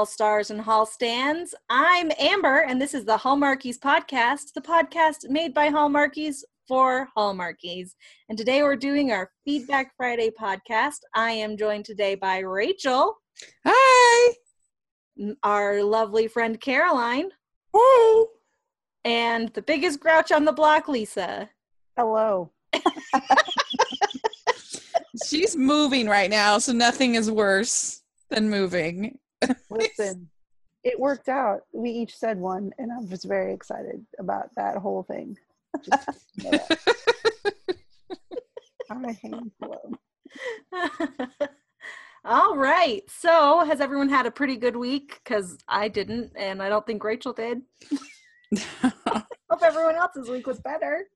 Hall Stars and Hall Stands. I'm Amber, and this is the Hallmarkies podcast, the podcast made by Hallmarkies for Hallmarkies. And today we're doing our Feedback Friday podcast. I am joined today by Rachel. Hi! Our lovely friend Caroline. Hey! And the biggest grouch on the block, Lisa. Hello. She's moving right now, so nothing is worse than moving. Listen, it worked out. We each said one, and I was very excited about that whole thing. Just so that. I'm a hand blow. All right. So, has everyone had a pretty good week? Because I didn't, and I don't think Rachel did. Hope everyone else's week was better.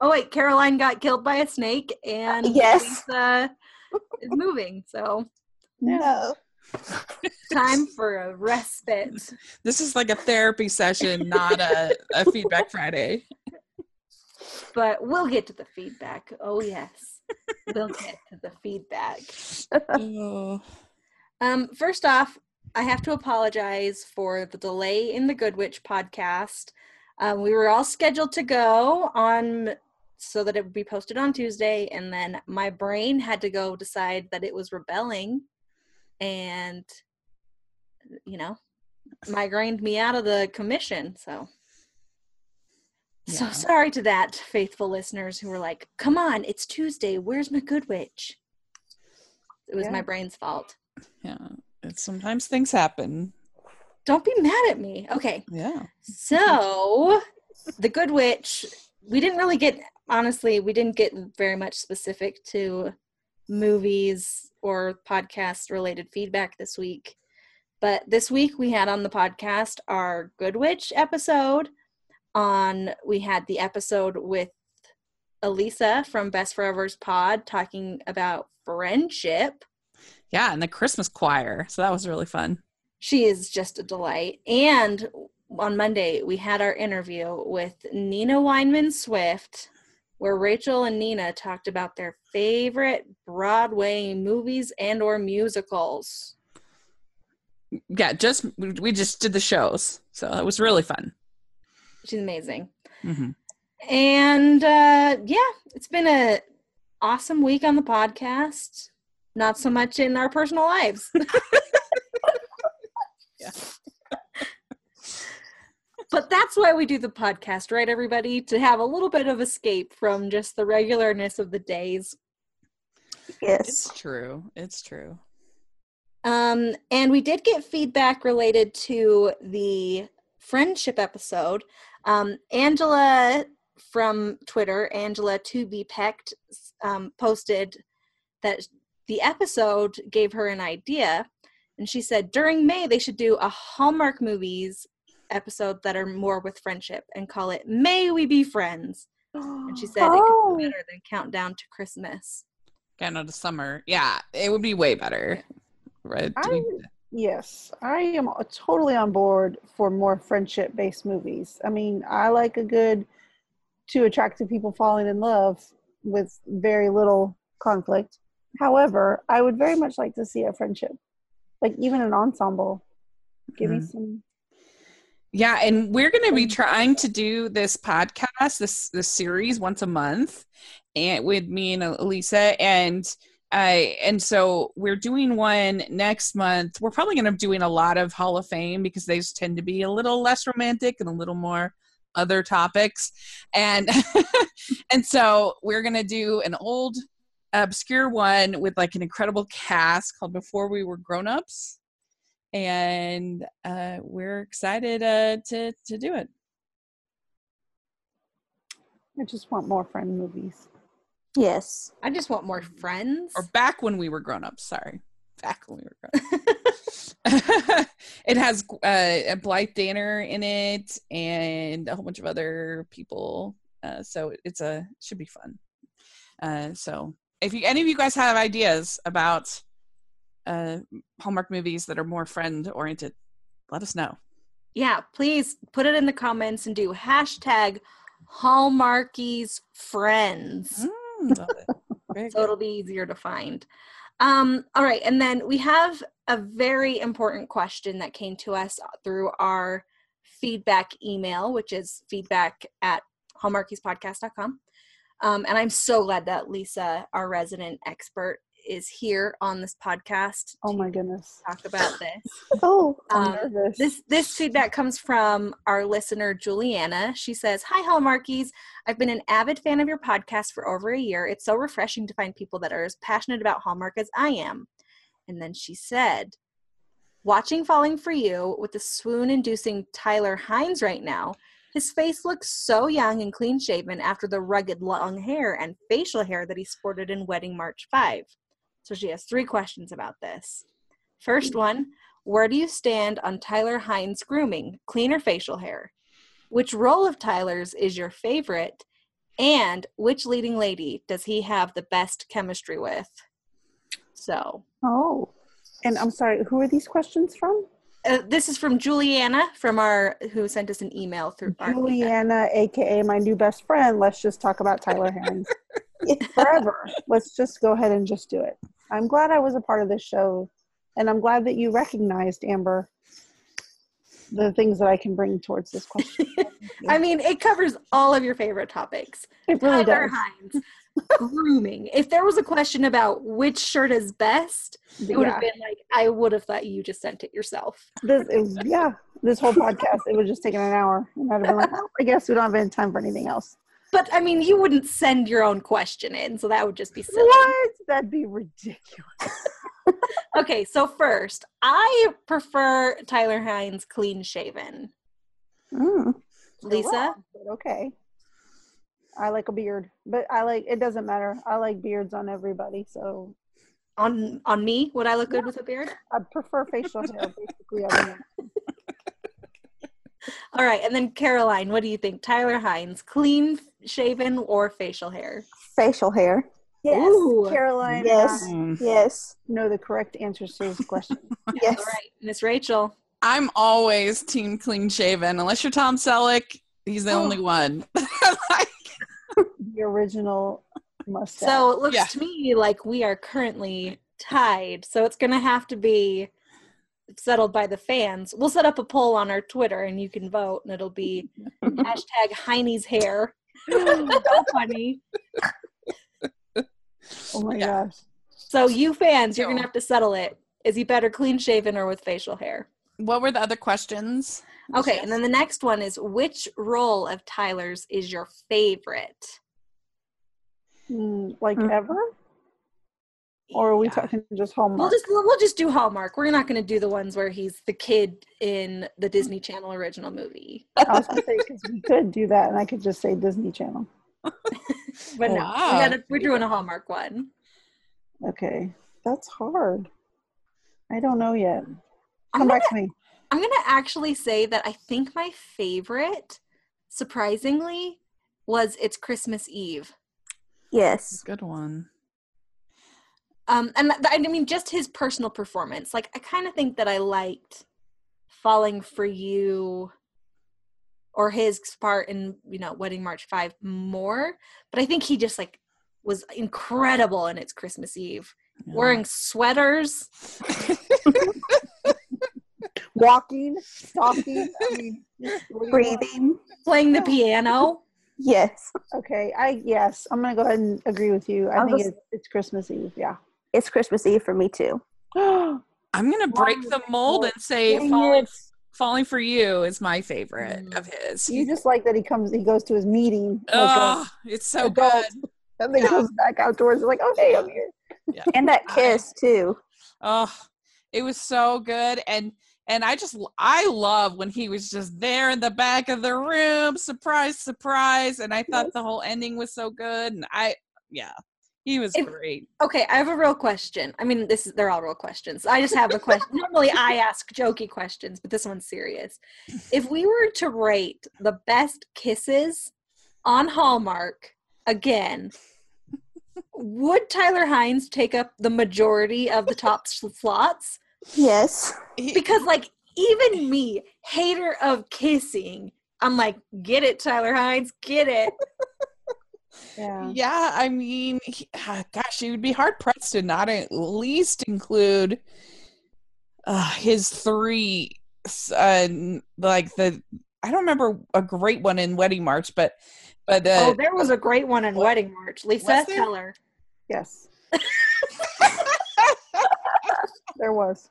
Oh, wait, Caroline got killed by a snake, and yes. Lisa is moving, so. No. Time for a respite. This is like a therapy session, not a Feedback Friday. But we'll get to the feedback. Oh, yes. We'll get to the feedback. Oh. First off, I have to apologize for the delay in the Good Witch podcast. We were all scheduled to go on so that it would be posted on Tuesday, and then my brain had to go decide that it was rebelling and, you know, migrained me out of the commission. So, So sorry to that, faithful listeners who were like, come on, it's Tuesday. Where's my Good Witch? It was my brain's fault. Yeah. Sometimes things happen. Don't be mad at me. Okay. Yeah. So, the Good Witch, we didn't get very much specific to movies or podcast-related feedback this week. But this week we had on the podcast our Good Witch episode. We had the episode with Elisa from Best Forever's Pod talking about friendship. Yeah, and the Christmas choir. So that was really fun. She is just a delight. And on Monday, we had our interview with Nina Weinman Swift, where Rachel and Nina talked about their favorite Broadway movies and or musicals. Yeah, we just did the shows. So it was really fun. She's amazing. Mm-hmm. And it's been an awesome week on the podcast. Not so much in our personal lives. Yeah. But that's why we do the podcast, right, everybody? To have a little bit of escape from just the regularness of the days. Yes. It's true. And we did get feedback related to the friendship episode. Angela from Twitter, Angela2bpecked, posted that the episode gave her an idea. And she said, during May, they should do a Hallmark movies episode that are more with friendship and call it May We Be Friends. And she said it could be better than Countdown to Christmas. Kind of the summer. Yeah, it would be way better. Right? Yes, I am totally on board for more friendship-based movies. I mean, I like a good two attractive people falling in love with very little conflict. However, I would very much like to see a friendship. Like, even an ensemble. Give me some. Yeah, and we're going to be trying to do this podcast, this series, once a month and with me and Elisa. And so we're doing one next month. We're probably going to be doing a lot of Hall of Fame because they tend to be a little less romantic and a little more other topics. And, and so we're going to do an old obscure one with like an incredible cast called Before We Were Grown Ups, and we're excited to do it. I just want more friend movies. Yes, I just want more friends. Or Back When We Were Grown Ups. Sorry, Back When We Were Grown Ups. It has Blythe Danner in it and a whole bunch of other people, so it should be fun. So. If any of you guys have ideas about Hallmark movies that are more friend-oriented, let us know. Yeah, please put it in the comments and do # Hallmarkies Friends. Love it. So it'll be easier to find. All right. And then we have a very important question that came to us through our feedback email, which is feedback@hallmarkiespodcast.com. And I'm so glad that Lisa, our resident expert, is here on this podcast. Oh my goodness. Talk about this. I'm nervous. This feedback comes from our listener, Juliana. She says, "Hi, Hallmarkies. I've been an avid fan of your podcast for over a year. It's so refreshing to find people that are as passionate about Hallmark as I am." And then she said, "Watching Falling for You with the swoon-inducing Tyler Hynes right now, his face looks so young and clean-shaven after the rugged long hair and facial hair that he sported in Wedding March 5. So she has three questions about this. First one, where do you stand on Tyler Hynes grooming, cleaner facial hair? Which role of Tyler's is your favorite? And which leading lady does he have the best chemistry with?" So. Oh, and I'm sorry, who are these questions from? This is from Juliana, who sent us an email through our Juliana, AKA my new best friend. Let's just talk about Tyler Hynes forever. Let's just go ahead and just do it. I'm glad I was a part of this show, and I'm glad that you recognized, Amber, the things that I can bring towards this question. I mean, it covers all of your favorite topics. It really Tyler does. Hynes, grooming. If there was a question about which shirt is best, it would have been like, I would have thought you just sent it yourself. This whole podcast, it would have just taken an hour. And I'd have been like, oh, I guess we don't have any time for anything else. But, I mean, you wouldn't send your own question in, so that would just be silly. What? That'd be ridiculous. Okay, so first, I prefer Tyler Hynes clean-shaven. Mm. Lisa? Okay. I like a beard, but it doesn't matter. I like beards on everybody, so. On me? Would I look good with a beard? I prefer facial hair, basically. All right, and then Caroline, what do you think? Tyler Hynes, clean shaven or facial hair? Facial hair. Yes. Ooh. Caroline. Yes. Yes. No, the correct answer to this question. Yes. All right, Miss Rachel. I'm always team clean shaven, unless you're Tom Selleck. He's the only one. The original mustache. So it looks to me like we are currently tied. So it's going to have to be settled by the fans. We'll set up a poll on our Twitter and you can vote, and it'll be #HynesHair. So funny. Oh my gosh. So you fans, you're gonna have to settle it. Is he better clean shaven or with facial hair? What were the other questions? Okay, and then the next one is, which role of Tyler's is your favorite? Ever? Or are we talking just Hallmark? We'll just do Hallmark. We're not going to do the ones where he's the kid in the Disney Channel original movie. I was going to say, because we could do that, and I could just say Disney Channel. But no, we're doing a Hallmark one. Okay, that's hard. I don't know yet. Come back to me. I'm going to actually say that I think my favorite, surprisingly, was It's Christmas Eve. Yes. That's a good one. And I mean, just his personal performance. Like, I kind of think that I liked Falling for You or his part in, Wedding March 5 more. But I think he just, was incredible in It's Christmas Eve. Yeah. Wearing sweaters. Walking. Talking. Breathing. Playing the piano. Yes. Okay. Yes. I'm going to go ahead and agree with you. I think it's Christmas Eve. Yeah. It's Christmas Eve for me too. I'm going to break the mold and say Falling for You is my favorite of his. You just like that he goes to his meeting. Oh, it's so good. And then he goes back outdoors and okay, I'm here. Yeah. And that kiss too. Oh, it was so good. And I love when he was just there in the back of the room, surprise, surprise. And I thought the whole ending was so good. And he was great. Okay, I have a real question. I mean, they're all real questions. I just have a question. Normally I ask jokey questions, but this one's serious. If we were to rate the best kisses on Hallmark again, would Tyler Hynes take up the majority of the top slots? Yes. Because even me, hater of kissing, I'm like, get it, Tyler Hynes, get it. Yeah, I mean, gosh, you would be hard-pressed to not at least include his three, I don't remember a great one in Wedding March, but there was a great one in Wedding March. Lisa, tell her. Yes. There was.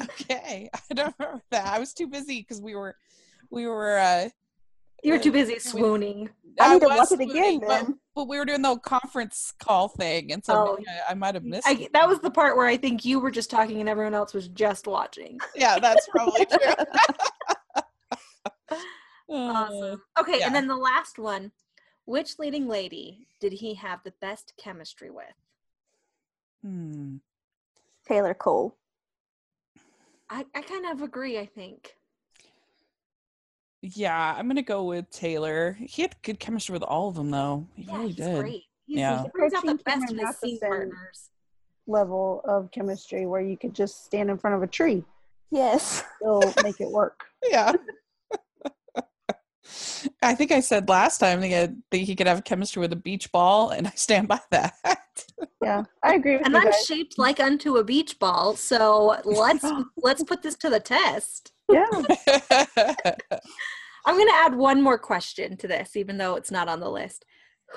Okay, I don't remember that. I was too busy because we were. You were too busy swooning. I need to watch it again, then. But we were doing the whole conference call thing, and so I might have missed it. That was the part where I think you were just talking and everyone else was just watching. Yeah, that's probably true. Awesome. Okay, yeah. And then the last one. Which leading lady did he have the best chemistry with? Taylor Cole. I kind of agree, I think. Yeah, I'm going to go with Taylor. He had good chemistry with all of them, though. He really did. Great. He brings out the best in his scene partners. Level of chemistry where you could just stand in front of a tree. Yes. It'll make it work. Yeah. I think I said last time that he could have chemistry with a beach ball, and I stand by that. Yeah, I agree with you guys. And I'm shaped like unto a beach ball, so let's put this to the test. Yeah. I'm going to add one more question to this, even though it's not on the list.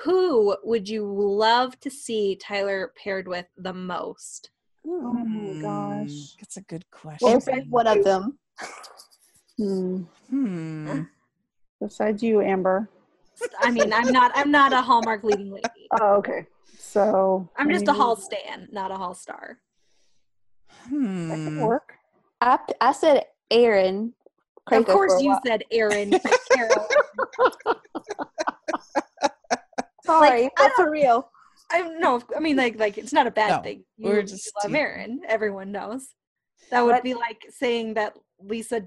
Who would you love to see Tyler paired with the most? Oh my gosh. That's a good question. Well, besides one of them. Besides you, Amber. I mean, I'm not a Hallmark leading lady. Oh, okay. So I'm just a Hall stan, not a Hall star. That could work. I said Aaron. Of course you said Aaron. Sorry, that's for real. It's not a bad thing. We're just love Aaron. Everyone knows. That would be like saying that Lisa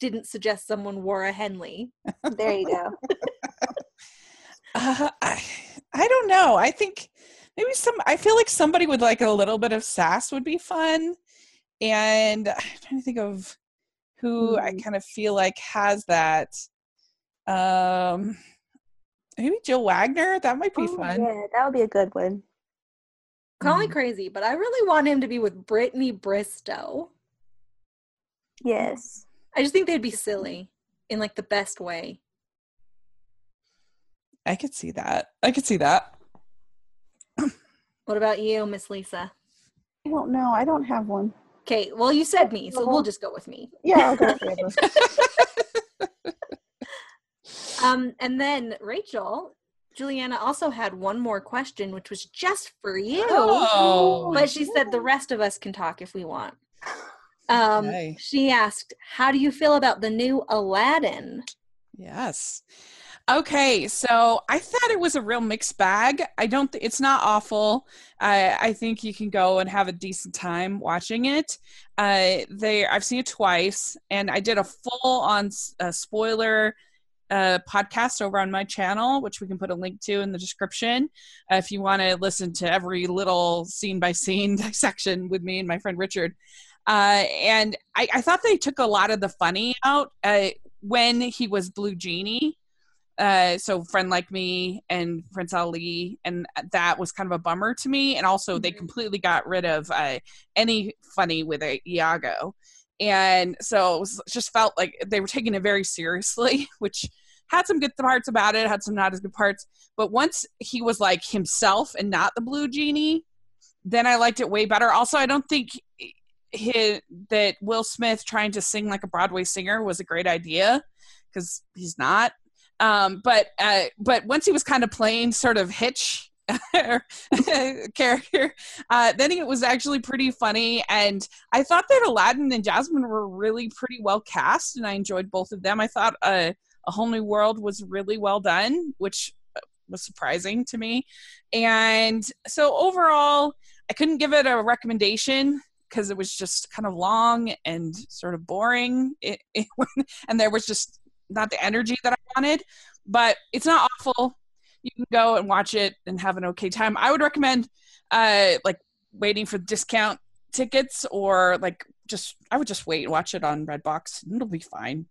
didn't suggest someone wore a Henley. There you go. I don't know. I think maybe I feel like somebody with like a little bit of sass would be fun. And I'm trying to think of who I kind of feel like has that. Maybe Jill Wagner. That might be fun. Yeah, that would be a good one. Call me crazy, but I really want him to be with Brittany Bristow. Yes. I just think they'd be silly in like the best way. I could see that. What about you, Miss Lisa? I don't know. I don't have one. Okay. Well, you said me, so we'll just go with me. Yeah, I'll go with you. And then Rachel, Juliana also had one more question, which was just for you. Oh, but she said the rest of us can talk if we want. Nice. She asked, how do you feel about the new Aladdin? Yes. Okay, so I thought it was a real mixed bag. It's not awful. I think you can go and have a decent time watching it. I've seen it twice, and I did a full-on spoiler podcast over on my channel, which we can put a link to in the description if you want to listen to every little scene-by-scene dissection with me and my friend Richard. And I thought they took a lot of the funny out when he was Blue Genie. So Friend Like Me and Prince Ali, and that was kind of a bummer to me. And also they completely got rid of any funny with Iago. And so just felt like they were taking it very seriously, which had some good parts about it, had some not as good parts. But once he was like himself and not the Blue Genie, then I liked it way better. Also, I don't think that Will Smith trying to sing like a Broadway singer was a great idea, because he's not. But once he was kind of playing sort of Hitch character, then it was actually pretty funny. And I thought that Aladdin and Jasmine were really pretty well cast, and I enjoyed both of them. I thought A Whole New World was really well done, which was surprising to me. And so overall, I couldn't give it a recommendation, because it was just kind of long and sort of boring. And there was just not the energy that I wanted, but it's not awful. You can go and watch it and have an okay time. I would recommend waiting for discount tickets, or I would just wait and watch it on Redbox, and it'll be fine.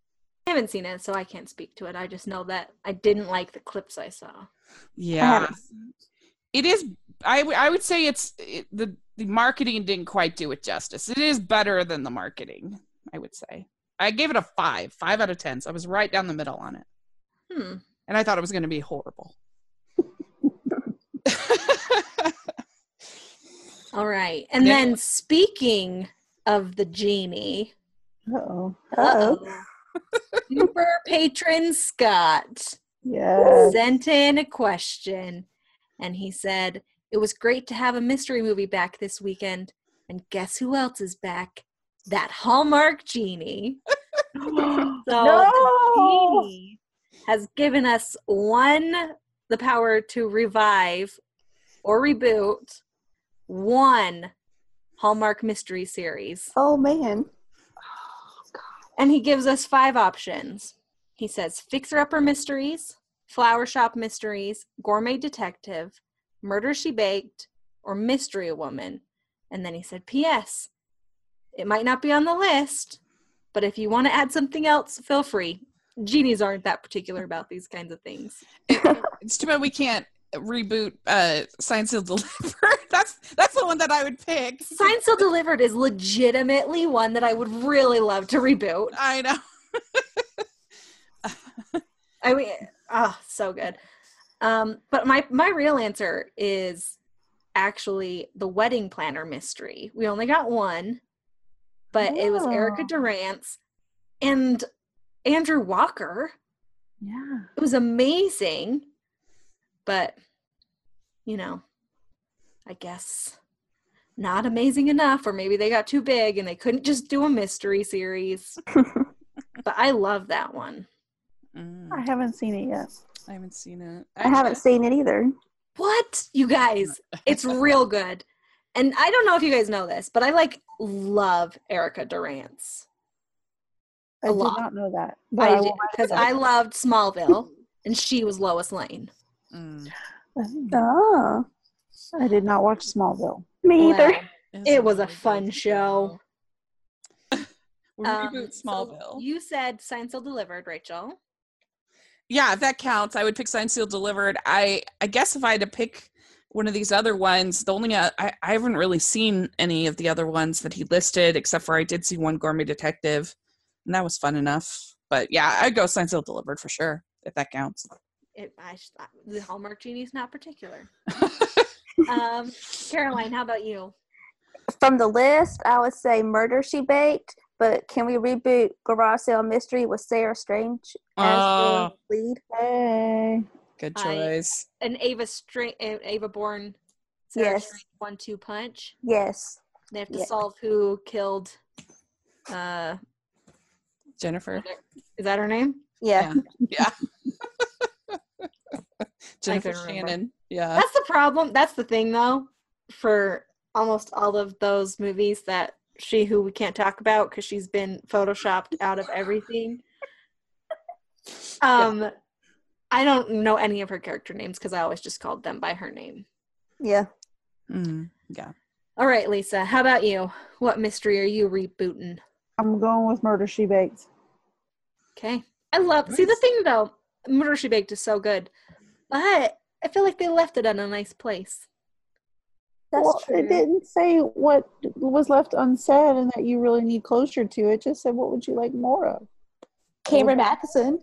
I haven't seen it, so I can't speak to it. I just know that I didn't like the clips I saw. Yeah. It is, I would say the marketing didn't quite do it justice. It is better than the marketing, I would say. I gave it a 5 out of 10. So I was right down the middle on it. And I thought it was going to be horrible. All right. And then speaking of the genie. Uh-oh. Super patron Scott sent in a question, and he said, "It was great to have a mystery movie back this weekend, and guess who else is back? That Hallmark Genie." The Genie has given us the power to revive or reboot one Hallmark mystery series. Oh, man. And he gives us 5 options. He says, Fixer Upper Mysteries, Flower Shop Mysteries, Gourmet Detective, Murder She Baked, or Mystery Woman. And then he said, P.S. It might not be on the list, but if you want to add something else, feel free. Genies aren't that particular about these kinds of things. It's too bad we can't reboot Signed, Sealed, Delivered. That's the one that I would pick. Signed, Sealed, Delivered is legitimately one that I would really love to reboot. I know. I mean, so good. But my real answer is actually the Wedding Planner mystery. We only got one, but it was Erica Durance and Andrew Walker. Yeah. It was amazing. But, you know, I guess not amazing enough, or maybe they got too big and they couldn't just do a mystery series. But I love that one. I haven't seen it yet. I haven't seen it. I haven't seen it either. What? You guys, it's real good. And I don't know if you guys know this, but I love Erica Durance. I did not know that. But I did, because I loved Smallville and she was Lois Lane. I did not watch Smallville. Me either. It was a fun show. Reboot Smallville. So you said Signed, Sealed, Delivered, Rachel. Yeah, if that counts, I would pick Signed, Sealed, Delivered. I guess if I had to pick one of these other ones, the only I haven't really seen any of the other ones that he listed, except for I did see one Gourmet Detective, and that was fun enough. But yeah, I'd go Signed, Sealed, Delivered for sure, if that counts. The Hallmark Genie's not particular. Caroline, how about you? From the list, I would say Murder She Baked, but can we reboot Garage Sale Mystery with Sarah Strange as the lead? Hey, good choice. An Ava Bourne, Sarah Strange 1-2 punch. Yes, they have to solve who killed Jennifer. Is that her name? Yeah. Jennifer Shannon. Yeah. That's the problem. That's the thing, though, for almost all of those movies that who we can't talk about because she's been photoshopped out of everything. I don't know any of her character names because I always just called them by her name. Yeah. Yeah. All right, Lisa. How about you? What mystery are you rebooting? I'm going with Murder, She Baked. Okay. I love. Nice. See, the thing though, Murder, She Baked is so good. But I feel like they left it on a nice place. That's true. It didn't say what was left unsaid and that you really need closure to. It just said, what would you like more of? Cameron Mathison.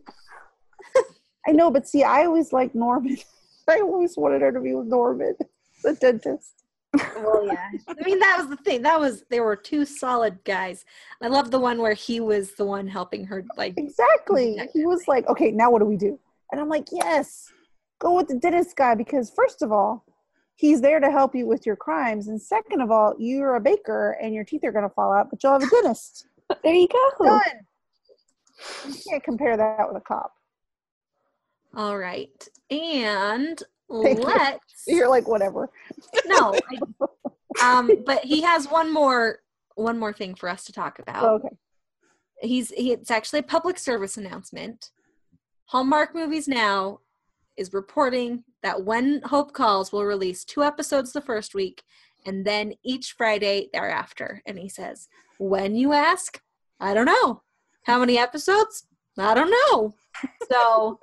I know, but see, I always liked Norman. I always wanted her to be with Norman, the dentist. Well, yeah. I mean, that was the thing. There were 2 solid guys. I love the one where he was the one helping her. Exactly. He was like, okay, now what do we do? And I'm like, yes. Go with the dentist guy because, first of all, he's there to help you with your crimes. And second of all, you're a baker and your teeth are going to fall out, but you'll have a dentist. There you go. Done. You can't compare that with a cop. All right. And you're like, whatever. No. But he has one more thing for us to talk about. Oh, okay. It's actually a public service announcement. Hallmark Movies Now is reporting that When Hope Calls will release 2 episodes the first week and then each Friday thereafter. And he says, when you ask, I don't know. How many episodes? I don't know. So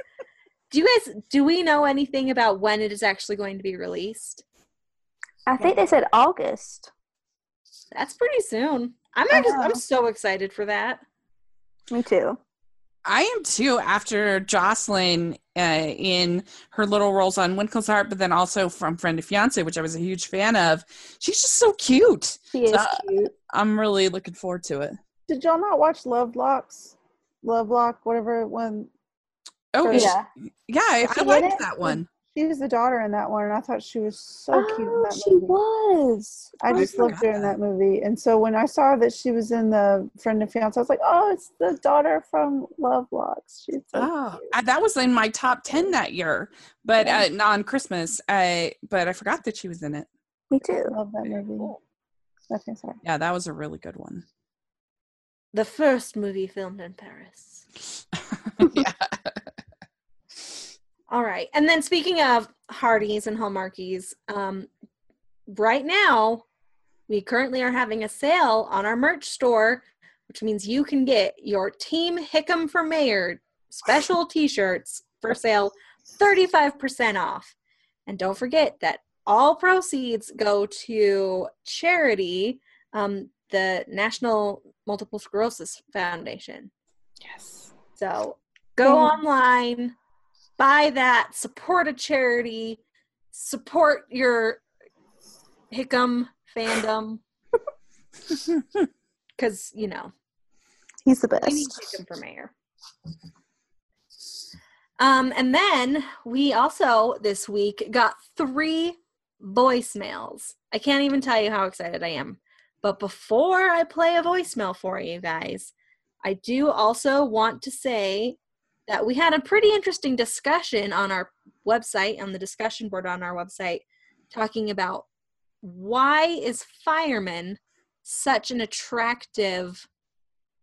do we know anything about when it is actually going to be released? I think they said August. That's pretty soon. I'm so excited for that. Me too. I am too, after Jocelyn in her little roles on When Calls the Heart, but then also from Friend to Fiance, which I was a huge fan of. She's just so cute. She is cute. I'm really looking forward to it. Did y'all not watch Love Locks? Love Lock, whatever one. Oh, yeah. Yeah, I liked that one. She was the daughter in that one, and I thought she was so cute in that movie. She was. I loved her in that movie. And so when I saw that she was in the Friend and Fiance, I was like, oh, it's the daughter from Love Locks. She's so cute. That was in my top 10 that year, but not on Christmas. But I forgot that she was in it. Me too. I love that movie. Cool. Okay, sorry. Yeah, that was a really good one. The first movie filmed in Paris. Yeah. All right. And then speaking of Hardee's and Hallmarkies, right now, we currently are having a sale on our merch store, which means you can get your Team Hickam for Mayor special t-shirts for sale 35% off. And don't forget that all proceeds go to charity, the National Multiple Sclerosis Foundation. Yes. So go online. Buy that, support a charity, support your Hickam fandom. Because, he's the best. We need Hickam for Mayor. And then we also this week got 3 voicemails. I can't even tell you how excited I am. But before I play a voicemail for you guys, I do also want to say that we had a pretty interesting discussion on our website, on the discussion board on our website, talking about why is firemen such an attractive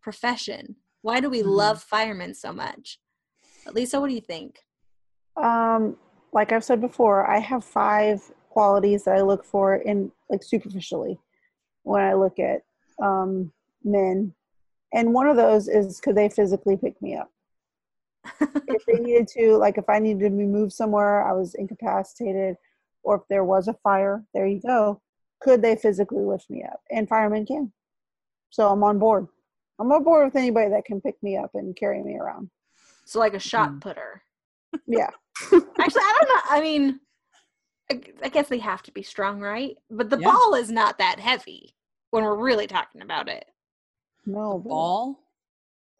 profession? Why do we love firemen so much? Lisa, what do you think? Like I've said before, I have 5 qualities that I look for in, like, superficially when I look at men. And one of those is, could they physically pick me up? If they needed to, like if I needed to be moved somewhere, I was incapacitated, or if there was a fire, there you go. Could they physically lift me up? And firemen can. So I'm on board. I'm on board with anybody that can pick me up and carry me around. So like a shot putter. Yeah. Actually, I don't know. I mean, I guess they have to be strong, right? But the ball is not that heavy when we're really talking about it. No. The ball?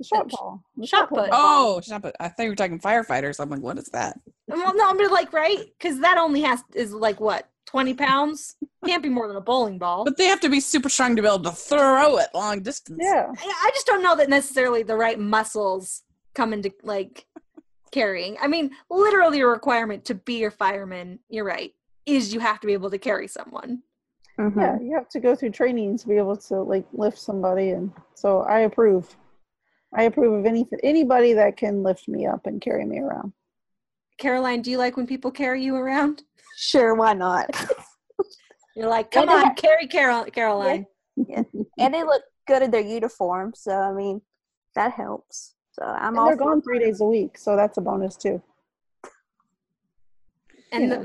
Shot ball. Shot put. Oh, shot put. I thought you were talking firefighters. I'm like, what is that? Well, no, I'm just like, right? Because that only is like, what, 20 pounds? Can't be more than a bowling ball. But they have to be super strong to be able to throw it long distance. Yeah. I just don't know that necessarily the right muscles come into, like, carrying. I mean, literally a requirement to be a fireman, you're right, is you have to be able to carry someone. Mm-hmm. Yeah, you have to go through training to be able to, like, lift somebody. And so I approve. I approve of anybody that can lift me up and carry me around. Caroline, do you like when people carry you around? Sure, why not? You're like, come on, carry Caroline. Yeah. And they look good in their uniform, so, I mean, that helps. So they're gone 3 days a week, so that's a bonus, too. And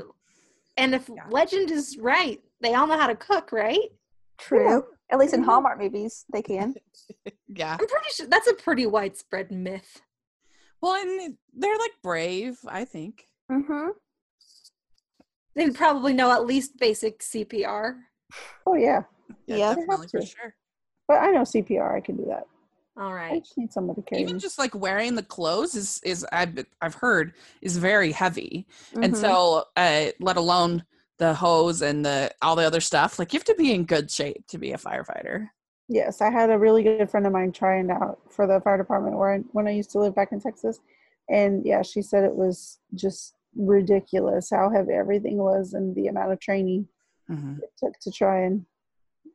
if legend is right, they all know how to cook, right? True. Yeah. At least in Hallmark movies, they can. Yeah. I'm pretty sure that's a pretty widespread myth. Well, and they're, like, brave, I think. Mm-hmm. They probably know at least basic CPR. Oh, yeah. Yeah, definitely, for sure. But I know CPR. I can do that. All right. I just need somebody to carry me. Even just, like, wearing the clothes is I've heard, is very heavy. Mm-hmm. And so, let alone the hose and all the other stuff. Like, you have to be in good shape to be a firefighter. Yes, I had a really good friend of mine trying out for the fire department when I used to live back in Texas. And, yeah, she said it was just ridiculous how heavy everything was and the amount of training it took to try and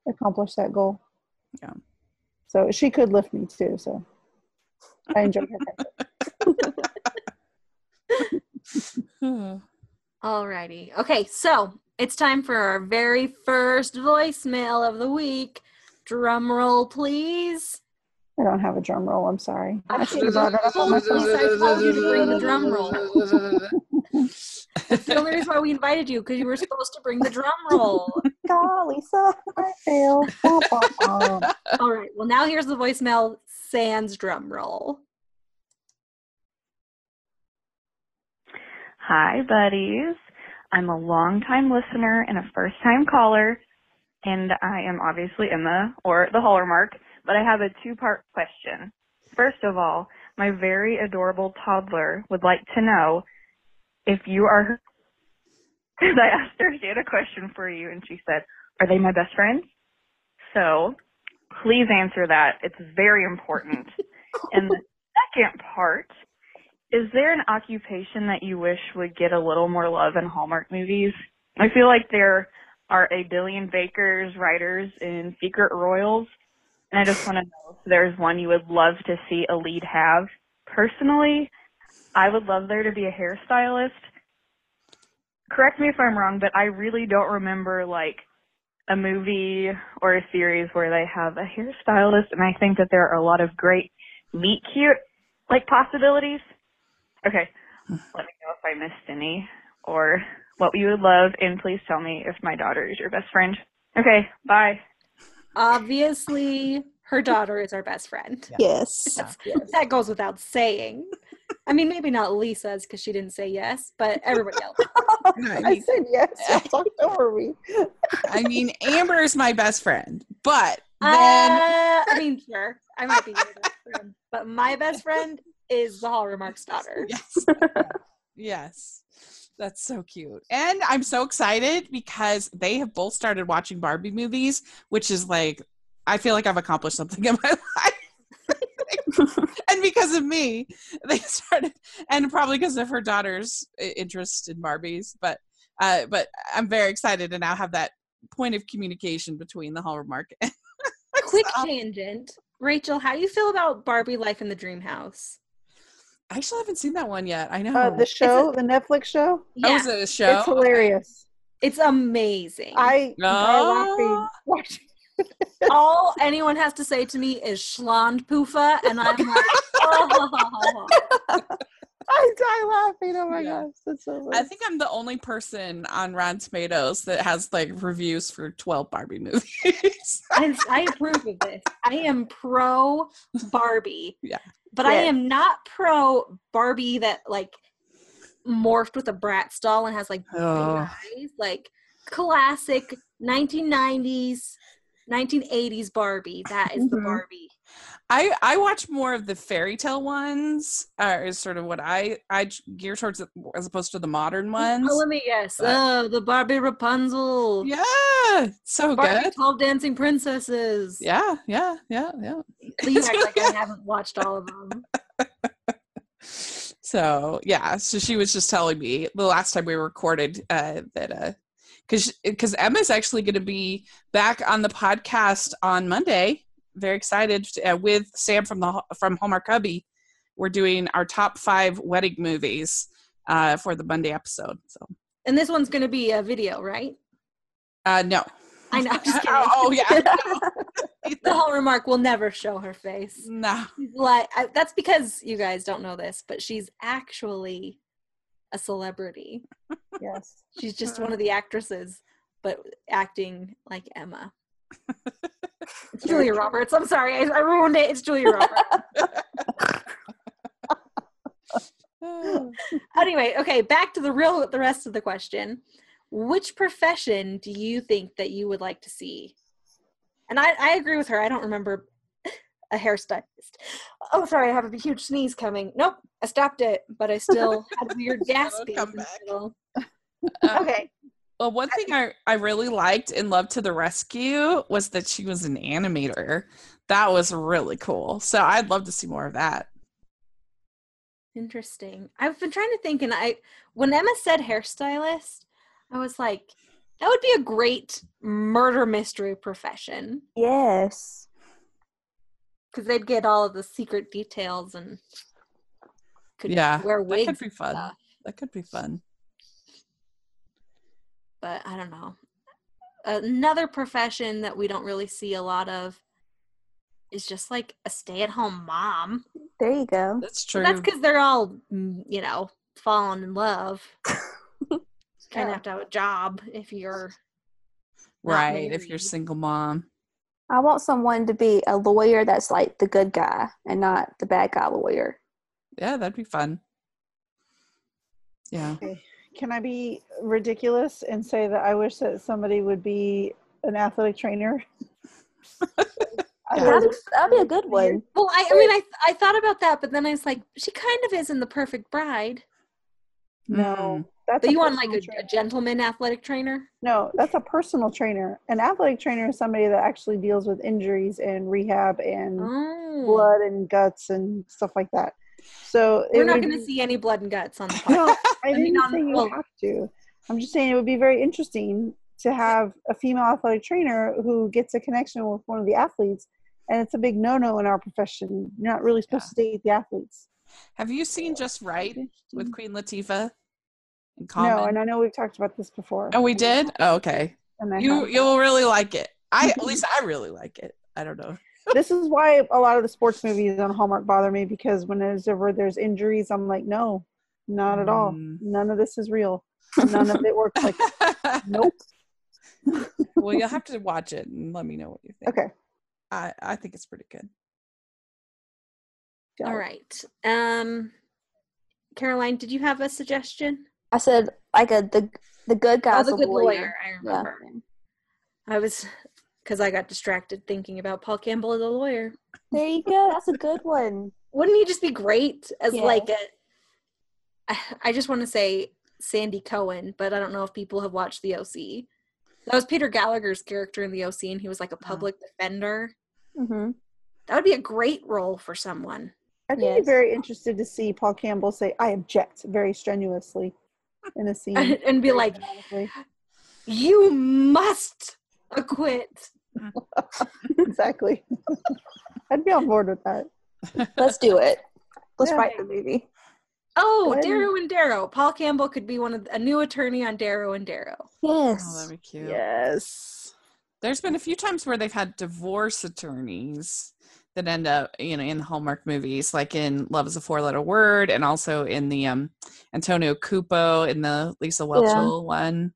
accomplish that goal. Yeah. So she could lift me, too. So I enjoyed her. Alrighty. Okay, so it's time for our very first voicemail of the week. Drum roll, please. I don't have a drum roll. I'm sorry. I should have brought it up on my phone. I told you to bring the drum roll. That's the only reason why we invited you, because you were supposed to bring the drum roll. Oh, Lisa, I failed. All right. Well, now here's the voicemail. Sans drum roll. Hi, buddies. I'm a long-time listener and a first-time caller, and I am obviously Emma, or the Hallmark. But I have a two-part question. First of all, my very adorable toddler would like to know if you are... Because I asked her if she had a question for you, and she said, are they my best friends? So please answer that. It's very important. And the second part, is there an occupation that you wish would get a little more love in Hallmark movies? I feel like there are a billion bakers, writers, and secret royals. And I just want to know if there's one you would love to see a lead have. Personally, I would love there to be a hairstylist. Correct me if I'm wrong, but I really don't remember, like, a movie or a series where they have a hairstylist, and I think that there are a lot of great meet-cute, like, possibilities. Okay, let me know if I missed any or what you would love, and please tell me if my daughter is your best friend. Okay, bye. Obviously, her daughter is our best friend. Yes. Yes. That goes without saying. I mean, maybe not Lisa's because she didn't say yes, but everybody else. I said yes. Y'all talked over me. I mean, Amber is my best friend, but then... I mean, sure. I might be your best friend, but my best friend is the Hallmark's daughter. Yes. Yes. That's so cute. And I'm so excited because they have both started watching Barbie movies, which is like, I feel like I've accomplished something in my life. And because of me, they started, and probably because of her daughter's interest in Barbies, but I'm very excited to now have that point of communication between the Hallmark. Quick tangent. Rachel, how do you feel about Barbie Life in the Dream House? I actually haven't seen that one yet. I know. The show, the Netflix show? Yeah. Oh, is it a show? It's hilarious. Okay. It's amazing. I love it. All anyone has to say to me is Schlond Poofa, and I'm like, oh. I die laughing. Oh my gosh. That's so funny. I think I'm the only person on Rotten Tomatoes that has like reviews for 12 Barbie movies. I approve of this. I am pro Barbie. Yeah. But I am not pro Barbie that like morphed with a Bratz doll and has like big eyes. Like classic 1990s, 1980s Barbie. That is the Barbie. I watch more of the fairy tale ones, is sort of what I gear towards as opposed to the modern ones. Oh, let me guess. The Barbie Rapunzel. Yeah, so Barbie good. 12 Dancing Princesses. Yeah. Please act like I haven't watched all of them. So she was just telling me the last time we recorded that because Emma's actually going to be back on the podcast on Monday. Very excited with Sam from Hallmark Hubby. We're doing our top 5 wedding movies for the Monday episode. So, and this one's going to be a video, right? No, I know. Just kidding. Oh yeah. The Hallmark will never show her face. No, like that's because you guys don't know this, but she's actually a celebrity. Yes, she's just one of the actresses, but acting like Emma. It's Julia Roberts. I'm sorry, I ruined it. It's Julia Roberts. Anyway, okay, back to the rest of the question. Which profession do you think that you would like to see? And I agree with her. I don't remember a hairstylist. Oh, sorry, I have a huge sneeze coming. Nope, I stopped it, but I still had weird gasping. Okay. Well, one thing I really liked in Love to the Rescue was that she was an animator. That was really cool. So I'd love to see more of that. Interesting. I've been trying to think, and when Emma said hairstylist, I was like, that would be a great murder mystery profession. Yes. Because they'd get all of the secret details and could wear wigs. That could be fun. But I don't know. Another profession that we don't really see a lot of is just like a stay-at-home mom. There you go. That's true. And that's because they're all, you know, falling in love. You kind of have to have a job if you're right, if you're single mom. I want someone to be a lawyer that's like the good guy and not the bad guy lawyer. Yeah, that'd be fun. Yeah. Okay. Can I be ridiculous and say that I wish that somebody would be an athletic trainer? That'd be a good one. Well, I mean, I thought about that, but then I was like, she kind of isn't the perfect bride. No. But you want like a gentleman athletic trainer? No, that's a personal trainer. An athletic trainer is somebody that actually deals with injuries and rehab and blood and guts and stuff like that. So we're not going to see any blood and guts on the podcast. No, I didn't say you have to. I'm just saying it would be very interesting to have a female athletic trainer who gets a connection with one of the athletes, and it's a big no-no in our profession. You're not really supposed to date the athletes. Have you seen Just Right with Queen Latifah? And Common? No, and I know we've talked about this before. Oh, we did? Oh, okay. You'll really like it. At least I really like it. I don't know. This is why a lot of the sports movies on Hallmark bother me, because whenever there's injuries, I'm like, no, not at all. None of this is real. None of it works. Like, nope. Well, you'll have to watch it and let me know what you think. Okay. I think it's pretty good. All right. Caroline, did you have a suggestion? I said like the good guy. Oh, the good lawyer. I remember. Yeah. Because I got distracted thinking about Paul Campbell as a lawyer. There you go. That's a good one. Wouldn't he just be great as like a... I just want to say Sandy Cohen, but I don't know if people have watched The OC. That was Peter Gallagher's character in The OC, and he was like a public defender. Mm-hmm. That would be a great role for someone. I'd be very interested to see Paul Campbell say, I object, very strenuously in a scene. And be like, you must... acquit. Exactly. I'd be on board with that. Let's do it. Let's write the movie. Oh, Darrow and Darrow. Paul Campbell could be a new attorney on Darrow and Darrow. Yes. Oh, that'd be cute. Yes. There's been a few times where they've had divorce attorneys that end up, you know, in Hallmark movies, like in Love is a Four-Letter Word, and also in the Antonio Cupo in the Lisa Whelchel one.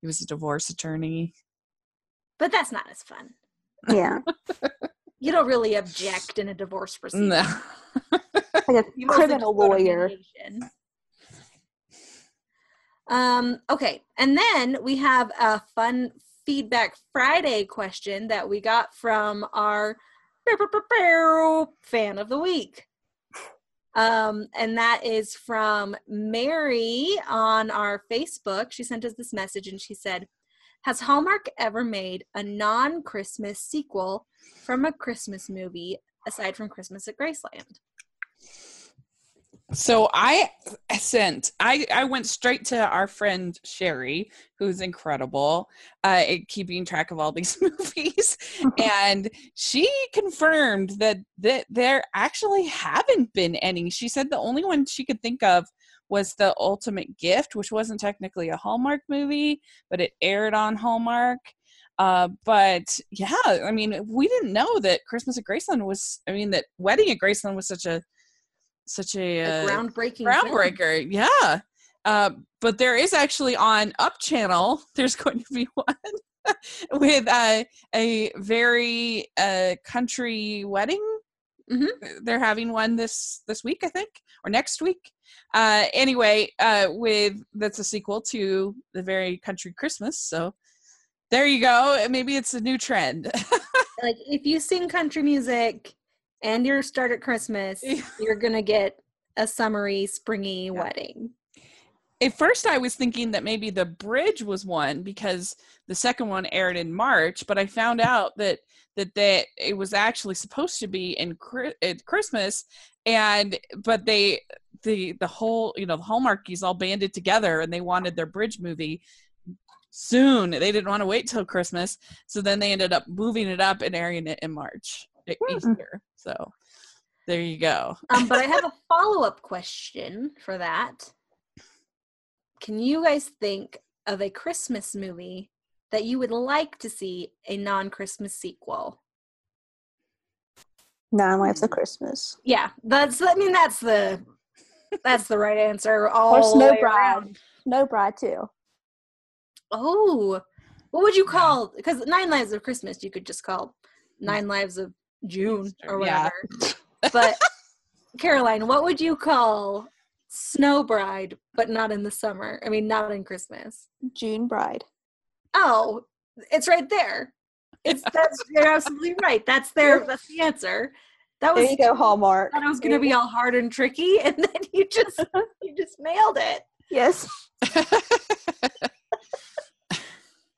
He was a divorce attorney. But that's not as fun. Yeah. You don't really object in a divorce proceeding. No. Like a criminal lawyer. Okay. And then we have a fun Feedback Friday question that we got from our fan of the week. And that is from Mary on our Facebook. She sent us this message and she said, has Hallmark ever made a non-Christmas sequel from a Christmas movie aside from Christmas at Graceland? So I went straight to our friend Sherry, who's incredible at keeping track of all these movies. And she confirmed that there actually haven't been any. She said the only one she could think of was The Ultimate Gift, which wasn't technically a Hallmark movie, but it aired on Hallmark. But yeah, I mean, we didn't know that Christmas at Graceland that Wedding at Graceland was such a groundbreaker film. Yeah. But there is actually on Up Channel, there's going to be one with a very country wedding. Mm-hmm. They're having one this week, I think, or next week. That's a sequel to The Very Country Christmas. So there you go. Maybe it's a new trend. Like if you sing country music and you're start at Christmas, you're going to get a summery, springy wedding. At first I was thinking that maybe The Bridge was one because the second one aired in March, but I found out that it was actually supposed to be at Christmas, but they the whole, you know, the Hallmarkies all banded together and they wanted their Bridge movie soon. They didn't want to wait till Christmas, so then they ended up moving it up and airing it in March Easter. So there you go. But I have a follow-up question for that. Can you guys think of a Christmas movie that you would like to see a non-Christmas sequel? Nine Lives of Christmas. Yeah, that's the right answer. All Snow Bride. Snow Bride too. Oh, what would you call? Because Nine Lives of Christmas, you could just call Nine Lives of June or whatever. Yeah. But Caroline, what would you call Snow Bride, but not in the summer? I mean, not in Christmas. June Bride. Oh, it's right there. You're absolutely right. That's the answer. That was, there you go, Hallmark. I thought it was going to be all hard and tricky, and then you just nailed it. Yes.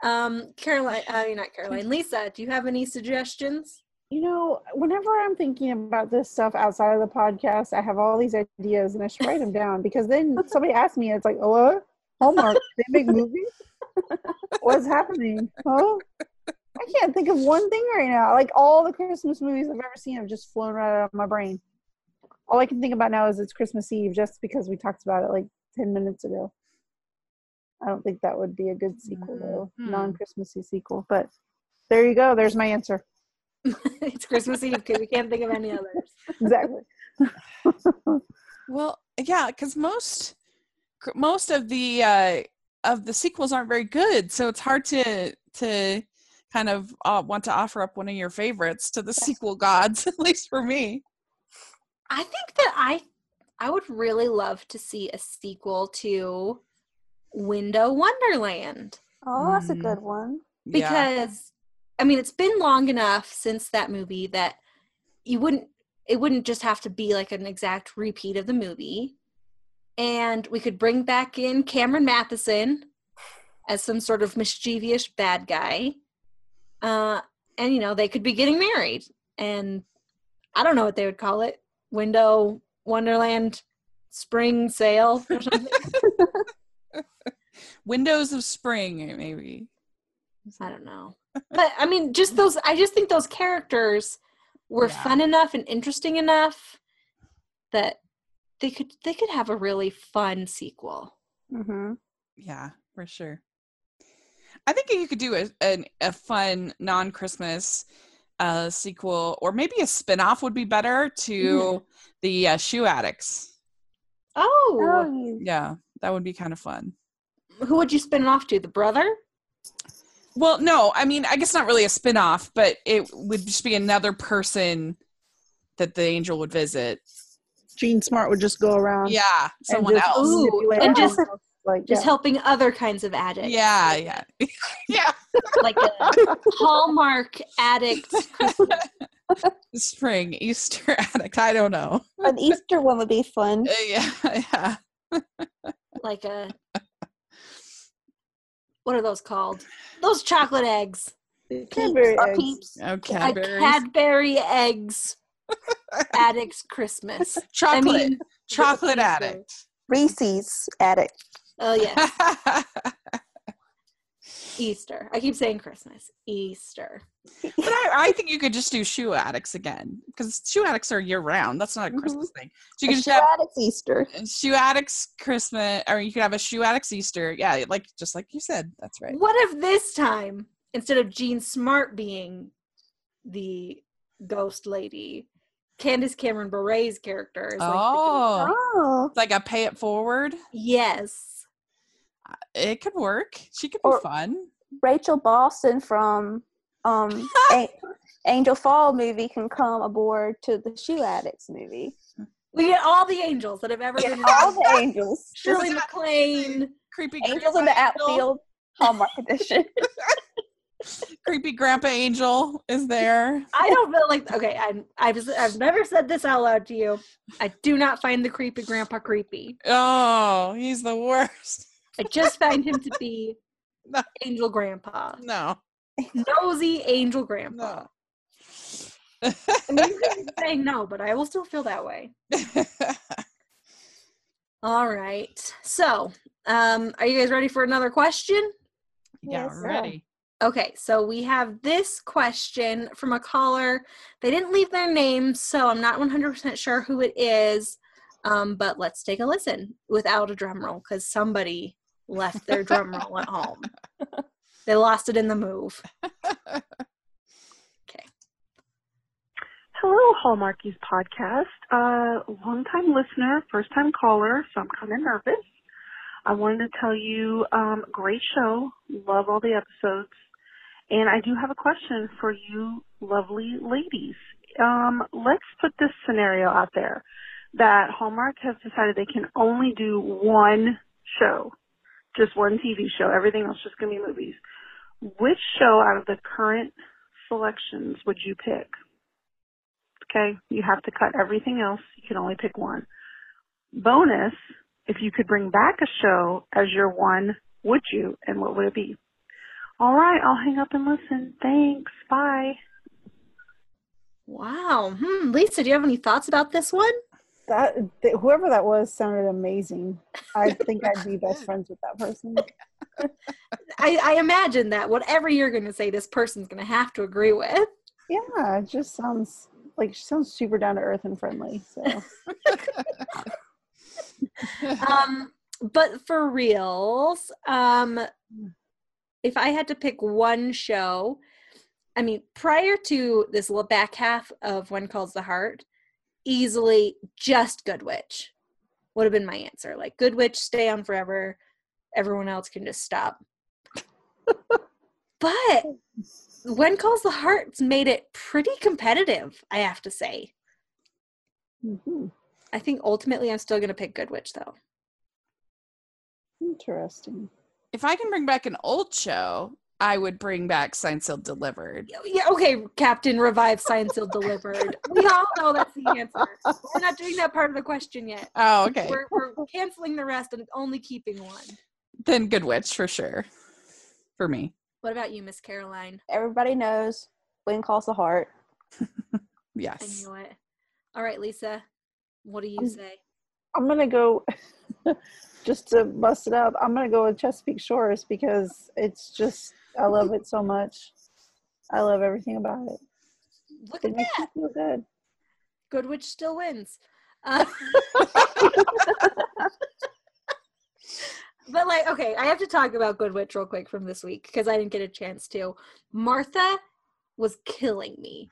Caroline, not Caroline, Lisa, do you have any suggestions? You know, whenever I'm thinking about this stuff outside of the podcast, I have all these ideas, and I should write them down, because then somebody asks me, it's like, oh, Hallmark, they make movies? What's happening? Huh? I can't think of one thing right now. Like, all the Christmas movies I've ever seen have just flown right out of my brain. All I can think about now is it's Christmas Eve, just because we talked about it like 10 minutes ago. I don't think that would be a good sequel, though. Non-Christmassy sequel. But there you go. There's my answer. It's Christmas Eve because we can't think of any others. Exactly. Well, yeah, because most of the sequels aren't very good, so it's hard to kind of want to offer up one of your favorites to the sequel gods, at least for me. I think that I would really love to see a sequel to Window Wonderland. Oh, that's a good one. Because, I mean, it's been long enough since that movie that it wouldn't just have to be like an exact repeat of the movie. And we could bring back in Cameron Mathison as some sort of mischievous bad guy. And, you know, they could be getting married. And I don't know what they would call it. Window Wonderland Spring Sale or something. Windows of Spring, maybe. I don't know. But I mean, I just think those characters were fun enough and interesting enough that they could have a really fun sequel. Mm-hmm. Yeah, for sure. I think you could do a fun non-Christmas sequel, or maybe a spinoff would be better to the Shoe Addicts. Oh, yeah, that would be kind of fun. Who would you spin it off to? The brother? Well, no, I mean, I guess not really a spinoff, but it would just be another person that the angel would visit. Gene Smart would just go around. Yeah, someone else. Ooh, and just helping other kinds of addicts. Yeah. Yeah. Like a Hallmark addict. Spring, Easter addict, I don't know. An Easter one would be fun. Yeah. Like a... What are those called? Those chocolate eggs. Cadbury eggs. Peeps. Oh, Cadbury. Cadbury eggs. Addicts Christmas. Chocolate. I mean, chocolate addict. Reese's addict. Oh, yeah. Easter. I keep saying Christmas. Easter. But I think you could just do Shoe Addicts again. Because Shoe Addicts are year-round. That's not a Christmas thing. So you could Shoe Addicts Easter. Shoe Addicts Christmas. Or you could have a Shoe Addicts Easter. Yeah, just like you said. That's right. What if this time, instead of Jean Smart being the ghost lady, Candace Cameron Bure's character is like a pay it forward? Yes. It could work. She could be fun. Rachel Boston from Angel Fall movie can come aboard to the Shoe Addicts movie. We get all the angels that have ever been. All the angels. Shirley MacLaine. Creepy Angels in the Outfield. Hallmark edition. Creepy Grandpa Angel is there. I don't feel like. Okay, I've never said this out loud to you. I do not find the creepy grandpa creepy. Oh, he's the worst. I just find him to be Angel Grandpa. No. Nosy Angel Grandpa. No. I mean, you can say no, but I will still feel that way. All right. So, are you guys ready for another question? Yeah, yes, ready. Okay, so we have this question from a caller. They didn't leave their name, so I'm not 100% sure who it is, but let's take a listen without a drum roll, because somebody left their drum roll at home. They lost it in the move. Okay. Hello, Hallmarkies podcast. Long-time listener, first-time caller, so I'm kind of nervous. I wanted to tell you, great show. Love all the episodes. And I do have a question for you lovely ladies. Let's put this scenario out there that Hallmark has decided they can only do one show, just one TV show. Everything else is just going to be movies. Which show out of the current selections would you pick? Okay, you have to cut everything else. You can only pick one. Bonus, if you could bring back a show as your one, would you? And what would it be? All right, I'll hang up and listen. Thanks. Bye. Wow. Lisa, do you have any thoughts about this one? Whoever that was sounded amazing. I think I'd be best friends with that person. I imagine that whatever you're going to say, this person's going to have to agree with. Yeah, it just sounds like she sounds super down to earth and friendly. So. But for reals, if I had to pick one show, I mean, prior to this little back half of When Calls the Heart, easily just Good Witch would have been my answer. Like, Good Witch, stay on forever. Everyone else can just stop. But When Calls the Heart's made it pretty competitive, I have to say. Mm-hmm. I think ultimately I'm still going to pick Good Witch, though. Interesting. If I can bring back an old show, I would bring back Signed, Sealed, Delivered. Yeah, okay, Captain, revive Signed, Sealed, Delivered. We all know that's the answer. We're not doing that part of the question yet. Oh, okay. We're canceling the rest and only keeping one. Then Good Witch, for sure. For me. What about you, Miss Caroline? Everybody knows When Calls the Heart. Yes. I knew it. All right, Lisa, what do you say? I'm going to go, just to bust it up, I'm going to go with Chesapeake Shores because it's just, I love it so much. I love everything about it. Look at that. Feel good. Good Witch still wins. But, like, okay, I have to talk about Good Witch real quick from this week because I didn't get a chance to. Martha was killing me.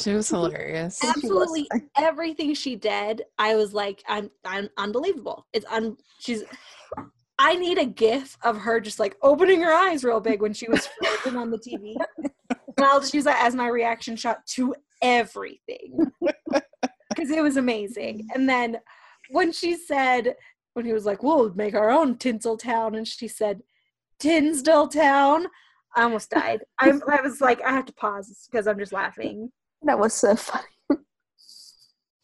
She was hilarious. Absolutely everything she did, I was like, I'm unbelievable. I need a gif of her just, like, opening her eyes real big when she was frozen on the TV. And I'll just use that as my reaction shot to everything because it was amazing. And then when she said... when he was like, we'll make our own Tinseltown. And she said, Tinseltown? I almost died. I was like, I have to pause because I'm just laughing. That was so funny.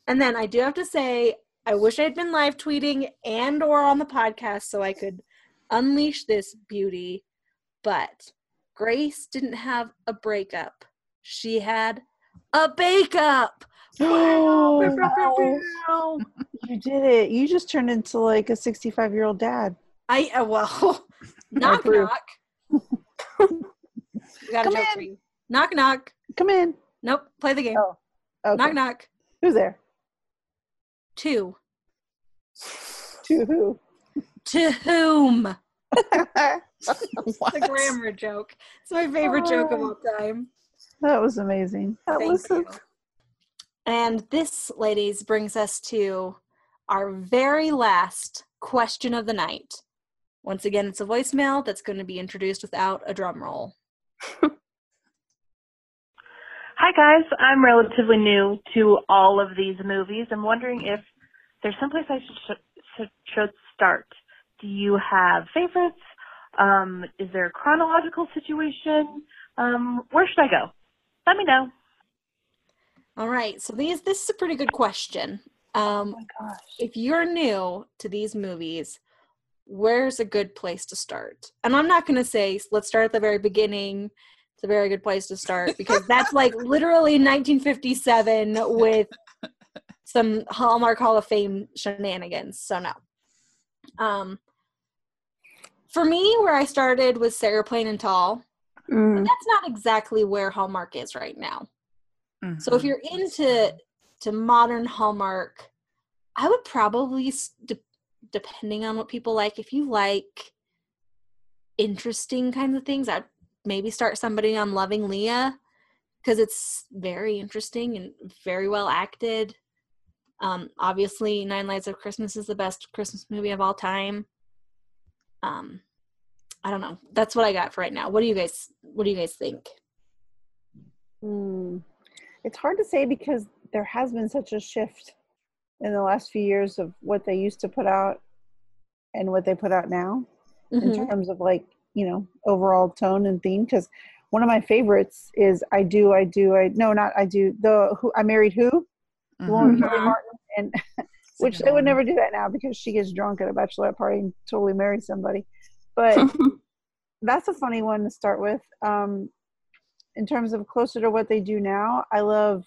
And then I do have to say, I wish I'd been live tweeting and or on the podcast so I could unleash this beauty. But Grace didn't have a breakup. She had a bake-up. Wow. You did it. You just turned into like a 65-year-old dad. Well, knock, knock. Got a joke for you. Knock, knock. Come in. Nope. Play the game. Oh, okay. Knock, knock. Who's there? Two. To who? To whom? It's a grammar joke. It's my favorite joke of all time. That was amazing. And this, ladies, brings us to our very last question of the night. Once again, it's a voicemail that's going to be introduced without a drum roll. Hi, guys. I'm relatively new to all of these movies. I'm wondering if there's someplace I should start. Do you have favorites? Is there a chronological situation? Where should I go? Let me know. All right, so this is a pretty good question. Oh my gosh. If you're new to these movies, where's a good place to start? And I'm not going to say, let's start at the very beginning. It's a very good place to start because that's like literally 1957 with some Hallmark Hall of Fame shenanigans, so no. For me, where I started was Sarah Plain and Tall. Mm. But that's not exactly where Hallmark is right now. So if you're into modern Hallmark, I would probably, depending on what people like, if you like interesting kinds of things, I'd maybe start somebody on Loving Leah because it's very interesting and very well acted. Obviously, Nine Lives of Christmas is the best Christmas movie of all time. I don't know. That's what I got for right now. What do you guys think? It's hard to say because there has been such a shift in the last few years of what they used to put out and what they put out now, mm-hmm. in terms of, like, you know, overall tone and theme. Because one of my favorites is I Married Who, mm-hmm. the one with Kelly Martin, and which they would never do that now because she gets drunk at a bachelorette party and totally marries somebody. But that's a funny one to start with. In terms of closer to what they do now, I love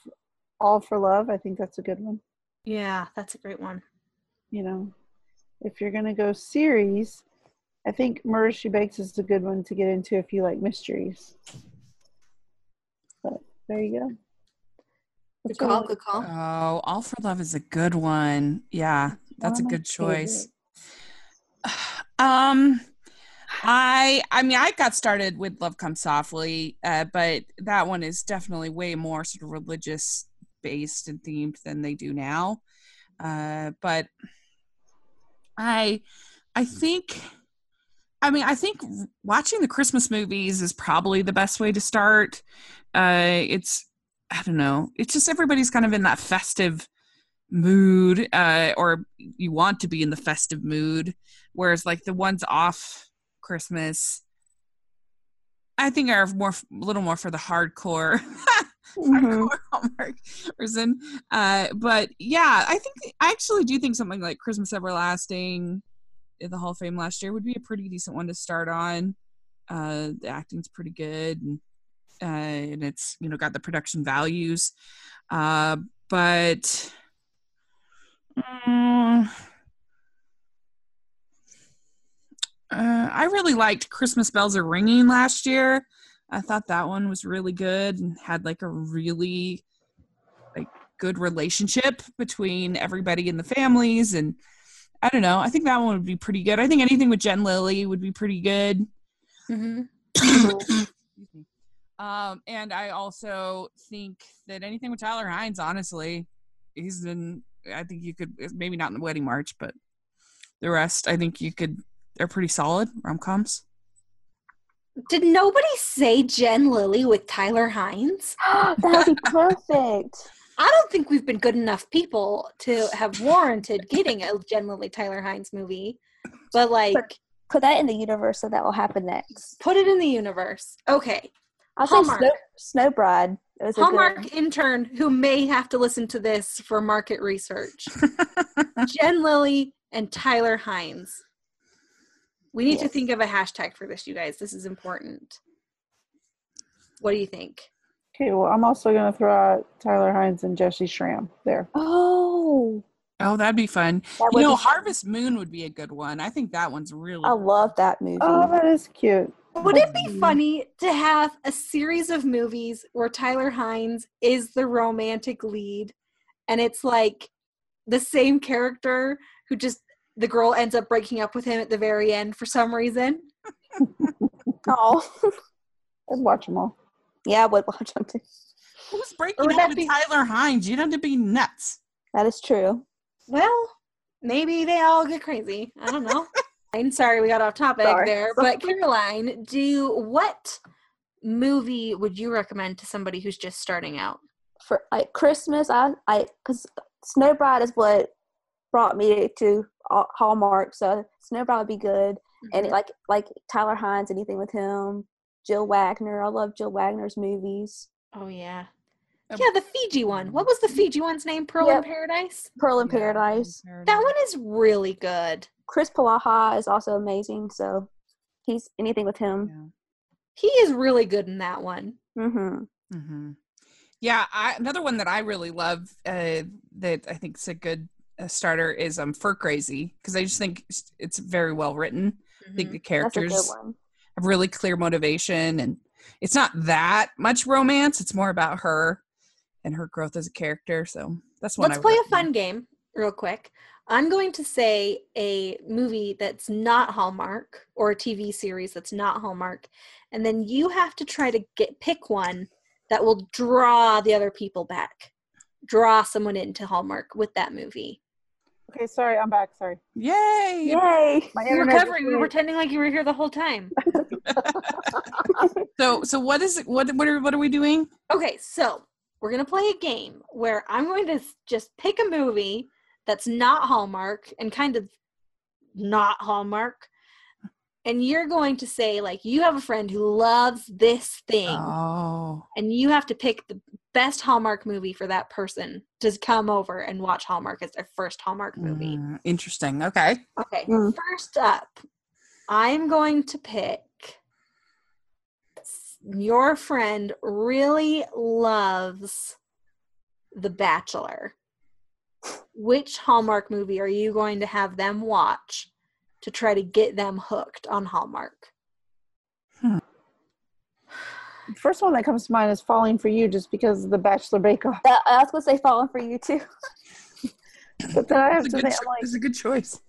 All for Love. I think that's a good one. Yeah, that's a great one. You know, if you're going to go series, I think Murder She Baked is a good one to get into if you like mysteries. But there you go. Good call. Oh, All for Love is a good one. Yeah, that's a good choice. I got started with Love Comes Softly, but that one is definitely way more sort of religious based and themed than they do now. But I think watching the Christmas movies is probably the best way to start. I don't know. It's just everybody's kind of in that festive mood, or you want to be in the festive mood. Whereas, like, the ones off Christmas, I think are a little more for the hardcore, mm-hmm. Hallmark person. But yeah, I actually do think something like Christmas Everlasting in the Hall of Fame last year would be a pretty decent one to start on. The acting's pretty good, and it's, you know, got the production values. But I really liked Christmas Bells Are Ringing last year. I thought that one was really good and had, like, a really, like, good relationship between everybody in the families, and I don't know. I think that one would be pretty good. I think anything with Jen Lilly would be pretty good. Mm-hmm. And I also think that anything with Tyler Hynes, honestly, I think you could, maybe not in the Wedding March, but the rest, I think you could, they're pretty solid rom-coms. Did nobody say Jen Lilly with Tyler Hynes? That would be perfect. I don't think we've been good enough people to have warranted getting a Jen Lilly Tyler Hynes movie, but, like, put that in the universe so that will happen next. Put it in the universe. Okay. I'll say Snow Bride. Hallmark intern who may have to listen to this for market research. Jen Lilly and Tyler Hynes. We need to think of a hashtag for this, you guys. This is important. What do you think? Okay, well, I'm also going to throw out Tyler Hynes and Jesse Schramm there. Oh, that'd be fun. Harvest Moon would be a good one. I think that one's really I love that movie. Oh, that is cute. Would it be funny to have a series of movies where Tyler Hynes is the romantic lead, and it's, like, the same character who just, the girl ends up breaking up with him at the very end for some reason? Oh. I'd watch them all. Yeah, I would watch them too. Who's breaking up with Tyler Hynes? You don't have to be nuts. That is true. Well, maybe they all get crazy. I don't know. I'm sorry we got off topic there, but Caroline, what movie would you recommend to somebody who's just starting out? For, like, Christmas, because Snow Bride is what brought me to Hallmark, so Snow Bride would be good, mm-hmm. and like Tyler Hynes, anything with him, Jill Wagner, I love Jill Wagner's movies. Oh, yeah. Yeah, the Fiji one. What was the Fiji one's name? Pearl in Paradise? Pearl in Paradise. That one is really good. Chris Palaha is also amazing, so he's anything with him. Yeah. He is really good in that one. Mm-hmm. Mm-hmm. Yeah, another one that I really love that I think is a good starter is Fur Crazy, because I just think it's very well written. Mm-hmm. I think the characters have really clear motivation, and it's not that much romance. It's more about her and her growth as a character, so that's one. Let's play a fun game real quick. I'm going to say a movie that's not Hallmark, or a TV series that's not Hallmark, and then you have to try to pick one that will draw the other people back, draw someone into Hallmark with that movie. Okay, sorry, I'm back. Sorry. Yay! Yay! You're recovering. We were pretending like you were here the whole time. So what is it? What are we doing? Okay, so we're gonna play a game where I'm going to just pick a movie that's not Hallmark and kind of not Hallmark, and you're going to say, like, you have a friend who loves this thing, and you have to pick the best Hallmark movie for that person to come over and watch Hallmark as their first Hallmark movie. Interesting. Okay. First up, I'm going to pick your friend really loves The Bachelor. Which Hallmark movie are you going to have them watch to try to get them hooked on Hallmark? First one that comes to mind is Falling for You, just because of The Bachelor Bake Off. I was going to say Falling for You too. But then I have to think, it's a good choice.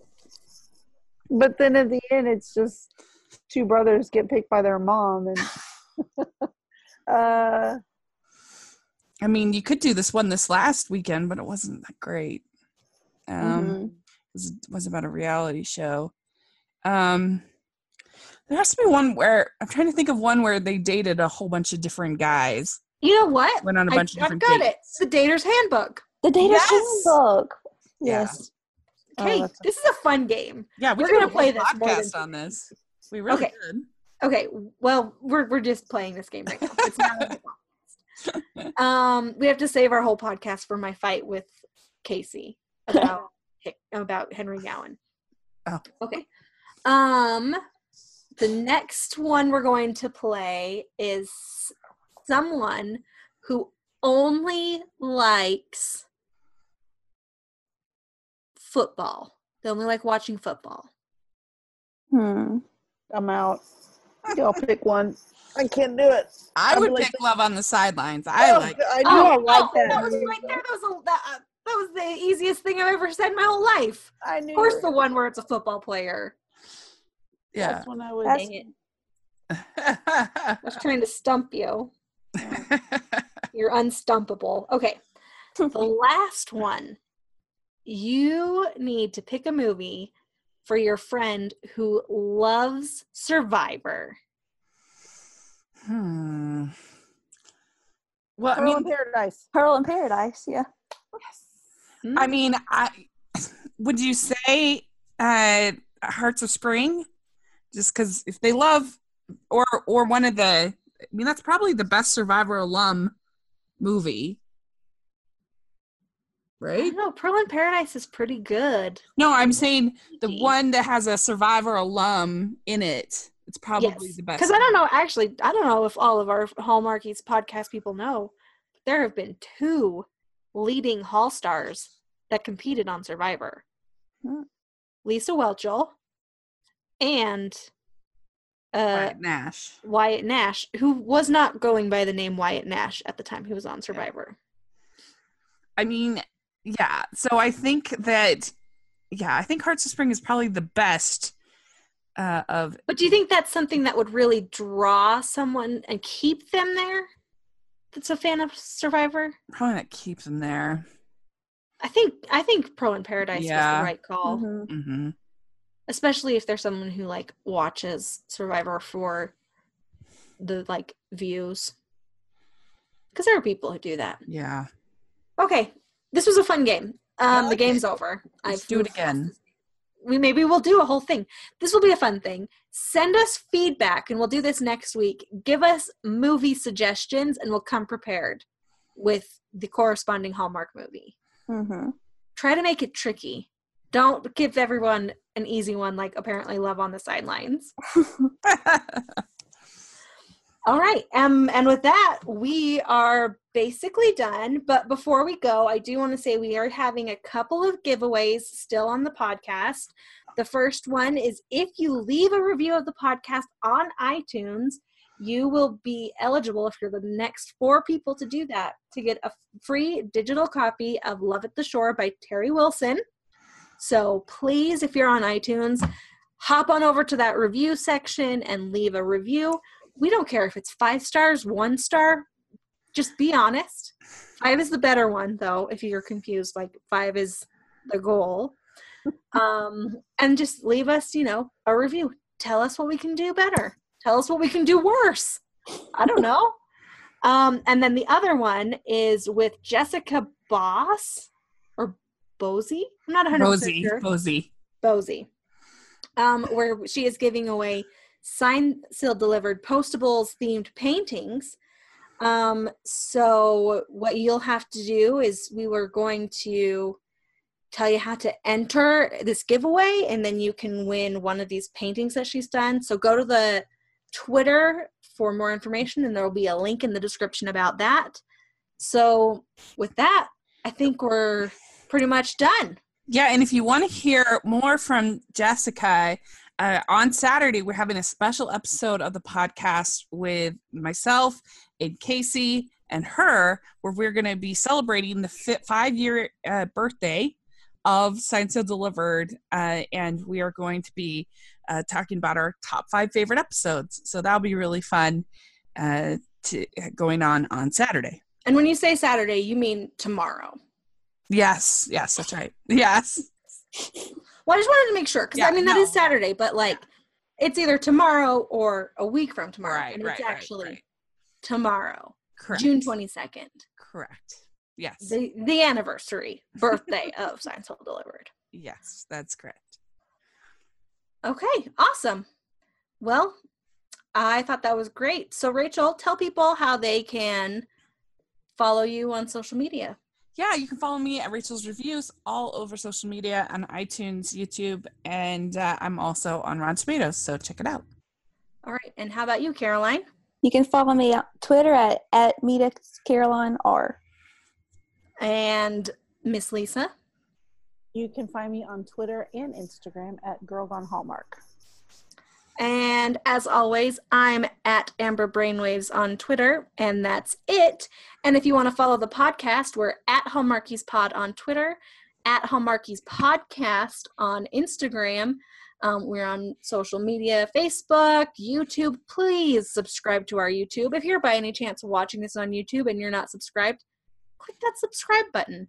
But then at the end, it's just two brothers get picked by their mom. And I mean, you could do this one this last weekend, but it wasn't that great. It was about a reality show. There has to be one where I'm trying to think of one where they dated a whole bunch of different guys. You know what? Went on a bunch of different dates. I've got it. It's The Dater's Handbook. The Dater's Handbook. Yes. Yeah. Okay, this is a fun game. Yeah, we're going to play this podcast on this. We really did. Okay, well, we're just playing this game right now. It's not we have to save our whole podcast for my fight with Casey about Henry Gowan. Oh, okay. The next one we're going to play is someone who only likes football. They only like watching football. I'm out. Y'all pick one. I can't do it. I would pick Love on the Sidelines. I like that. That was right there. That was the easiest thing I've ever said in my whole life. I knew. Of course, the one where it's a football player. Yeah. That's when I was. Dang it. I was trying to stump you. You're unstumpable. Okay. The last one. You need to pick a movie for your friend who loves Survivor. Well, Pearl in Paradise. Pearl in Paradise, yeah. Yes. I mean, would you say Hearts of Spring? Just because if they love, or one of the, I mean, that's probably the best Survivor alum movie. Right? No, Pearl in Paradise is pretty good. No, I'm saying the one that has a Survivor alum in it. It's probably the best. Because I don't know, actually, I don't know if all of our Hallmarkies podcast people know, but there have been two leading Hall stars that competed on Survivor. Lisa Whelchel and Wyatt Nash. Wyatt Nash, who was not going by the name Wyatt Nash at the time he was on Survivor. I mean, yeah. So I think that, I think Hearts of Spring is probably the best. But do you think that's something that would really draw someone and keep them there? That's a fan of Survivor? Probably not keep them there. I think Pearl in Paradise was the right call. Mm-hmm. Especially if there's someone who like watches Survivor for the like views. Because there are people who do that. Yeah. Okay. This was a fun game. The game's over. Let's do it again. Maybe we'll do a whole thing. This will be a fun thing. Send us feedback, and we'll do this next week. Give us movie suggestions, and we'll come prepared with the corresponding Hallmark movie. Mm-hmm. Try to make it tricky. Don't give everyone an easy one, like apparently Love on the Sidelines. All right. And with that, we are basically done. But before we go, I do want to say we are having a couple of giveaways still on the podcast. The first one is if you leave a review of the podcast on iTunes, you will be eligible, if you're the next 4 people to do that, to get a free digital copy of Love at the Shore by Terry Wilson. So please, if you're on iTunes, hop on over to that review section and leave a review. We don't care if it's 5 stars, 1 star. Just be honest. 5 is the better one, though, if you're confused. Like, 5 is the goal. And just leave us, you know, a review. Tell us what we can do better. Tell us what we can do worse. I don't know. And then the other one is with Jessica Boss or Bosie. I'm not 100% sure. Bosie. Where she is giving away signed, sealed, delivered postables themed paintings. So what you'll have to do is we were going to tell you how to enter this giveaway, and then you can win one of these paintings that she's done. So go to the Twitter for more information, and there will be a link in the description about that. So with that, I think we're pretty much done. Yeah, and if you want to hear more from Jessica, on Saturday we're having a special episode of the podcast with myself and Casey and her, where we're going to be celebrating the 5-year birthday of Signed, Sealed, Delivered, and we are going to be talking about our top 5 favorite episodes. So that'll be really fun going on Saturday. And when you say Saturday, you mean tomorrow. Yes, that's right. Yes. Well, I just wanted to make sure, because that is Saturday, but like it's either tomorrow or a week from tomorrow, and it's actually tomorrow. Correct. June 22nd. Correct. Yes. The anniversary birthday of Signed, Sealed, Delivered. Yes, that's correct. Okay, awesome. Well, I thought that was great. So, Rachel, tell people how they can follow you on social media. Yeah, you can follow me at Rachel's Reviews all over social media, on iTunes, YouTube, and I'm also on Rotten Tomatoes, so check it out. All right, and how about you, Caroline? You can follow me on Twitter at MeetXCarolineR. And Miss Lisa? You can find me on Twitter and Instagram at Girl Gone Hallmark. And as always, I'm at Amber Brainwaves on Twitter, and that's it. And if you want to follow the podcast, we're at Hallmarkies Pod on Twitter, at Hallmarkies Podcast on Instagram. We're on social media, Facebook, YouTube. Please subscribe to our YouTube. If you're by any chance watching this on YouTube and you're not subscribed, click that subscribe button.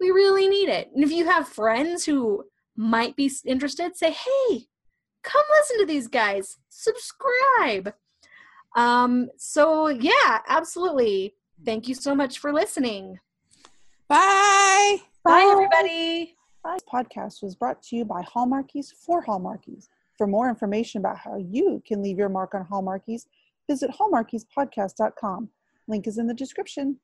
We really need it. And if you have friends who might be interested, say, hey, come listen to these guys. Subscribe. So, yeah, absolutely. Thank you so much for listening. Bye. Bye, everybody. Bye. This podcast was brought to you by Hallmarkies for Hallmarkies. For more information about how you can leave your mark on Hallmarkies, visit hallmarkiespodcast.com. Link is in the description.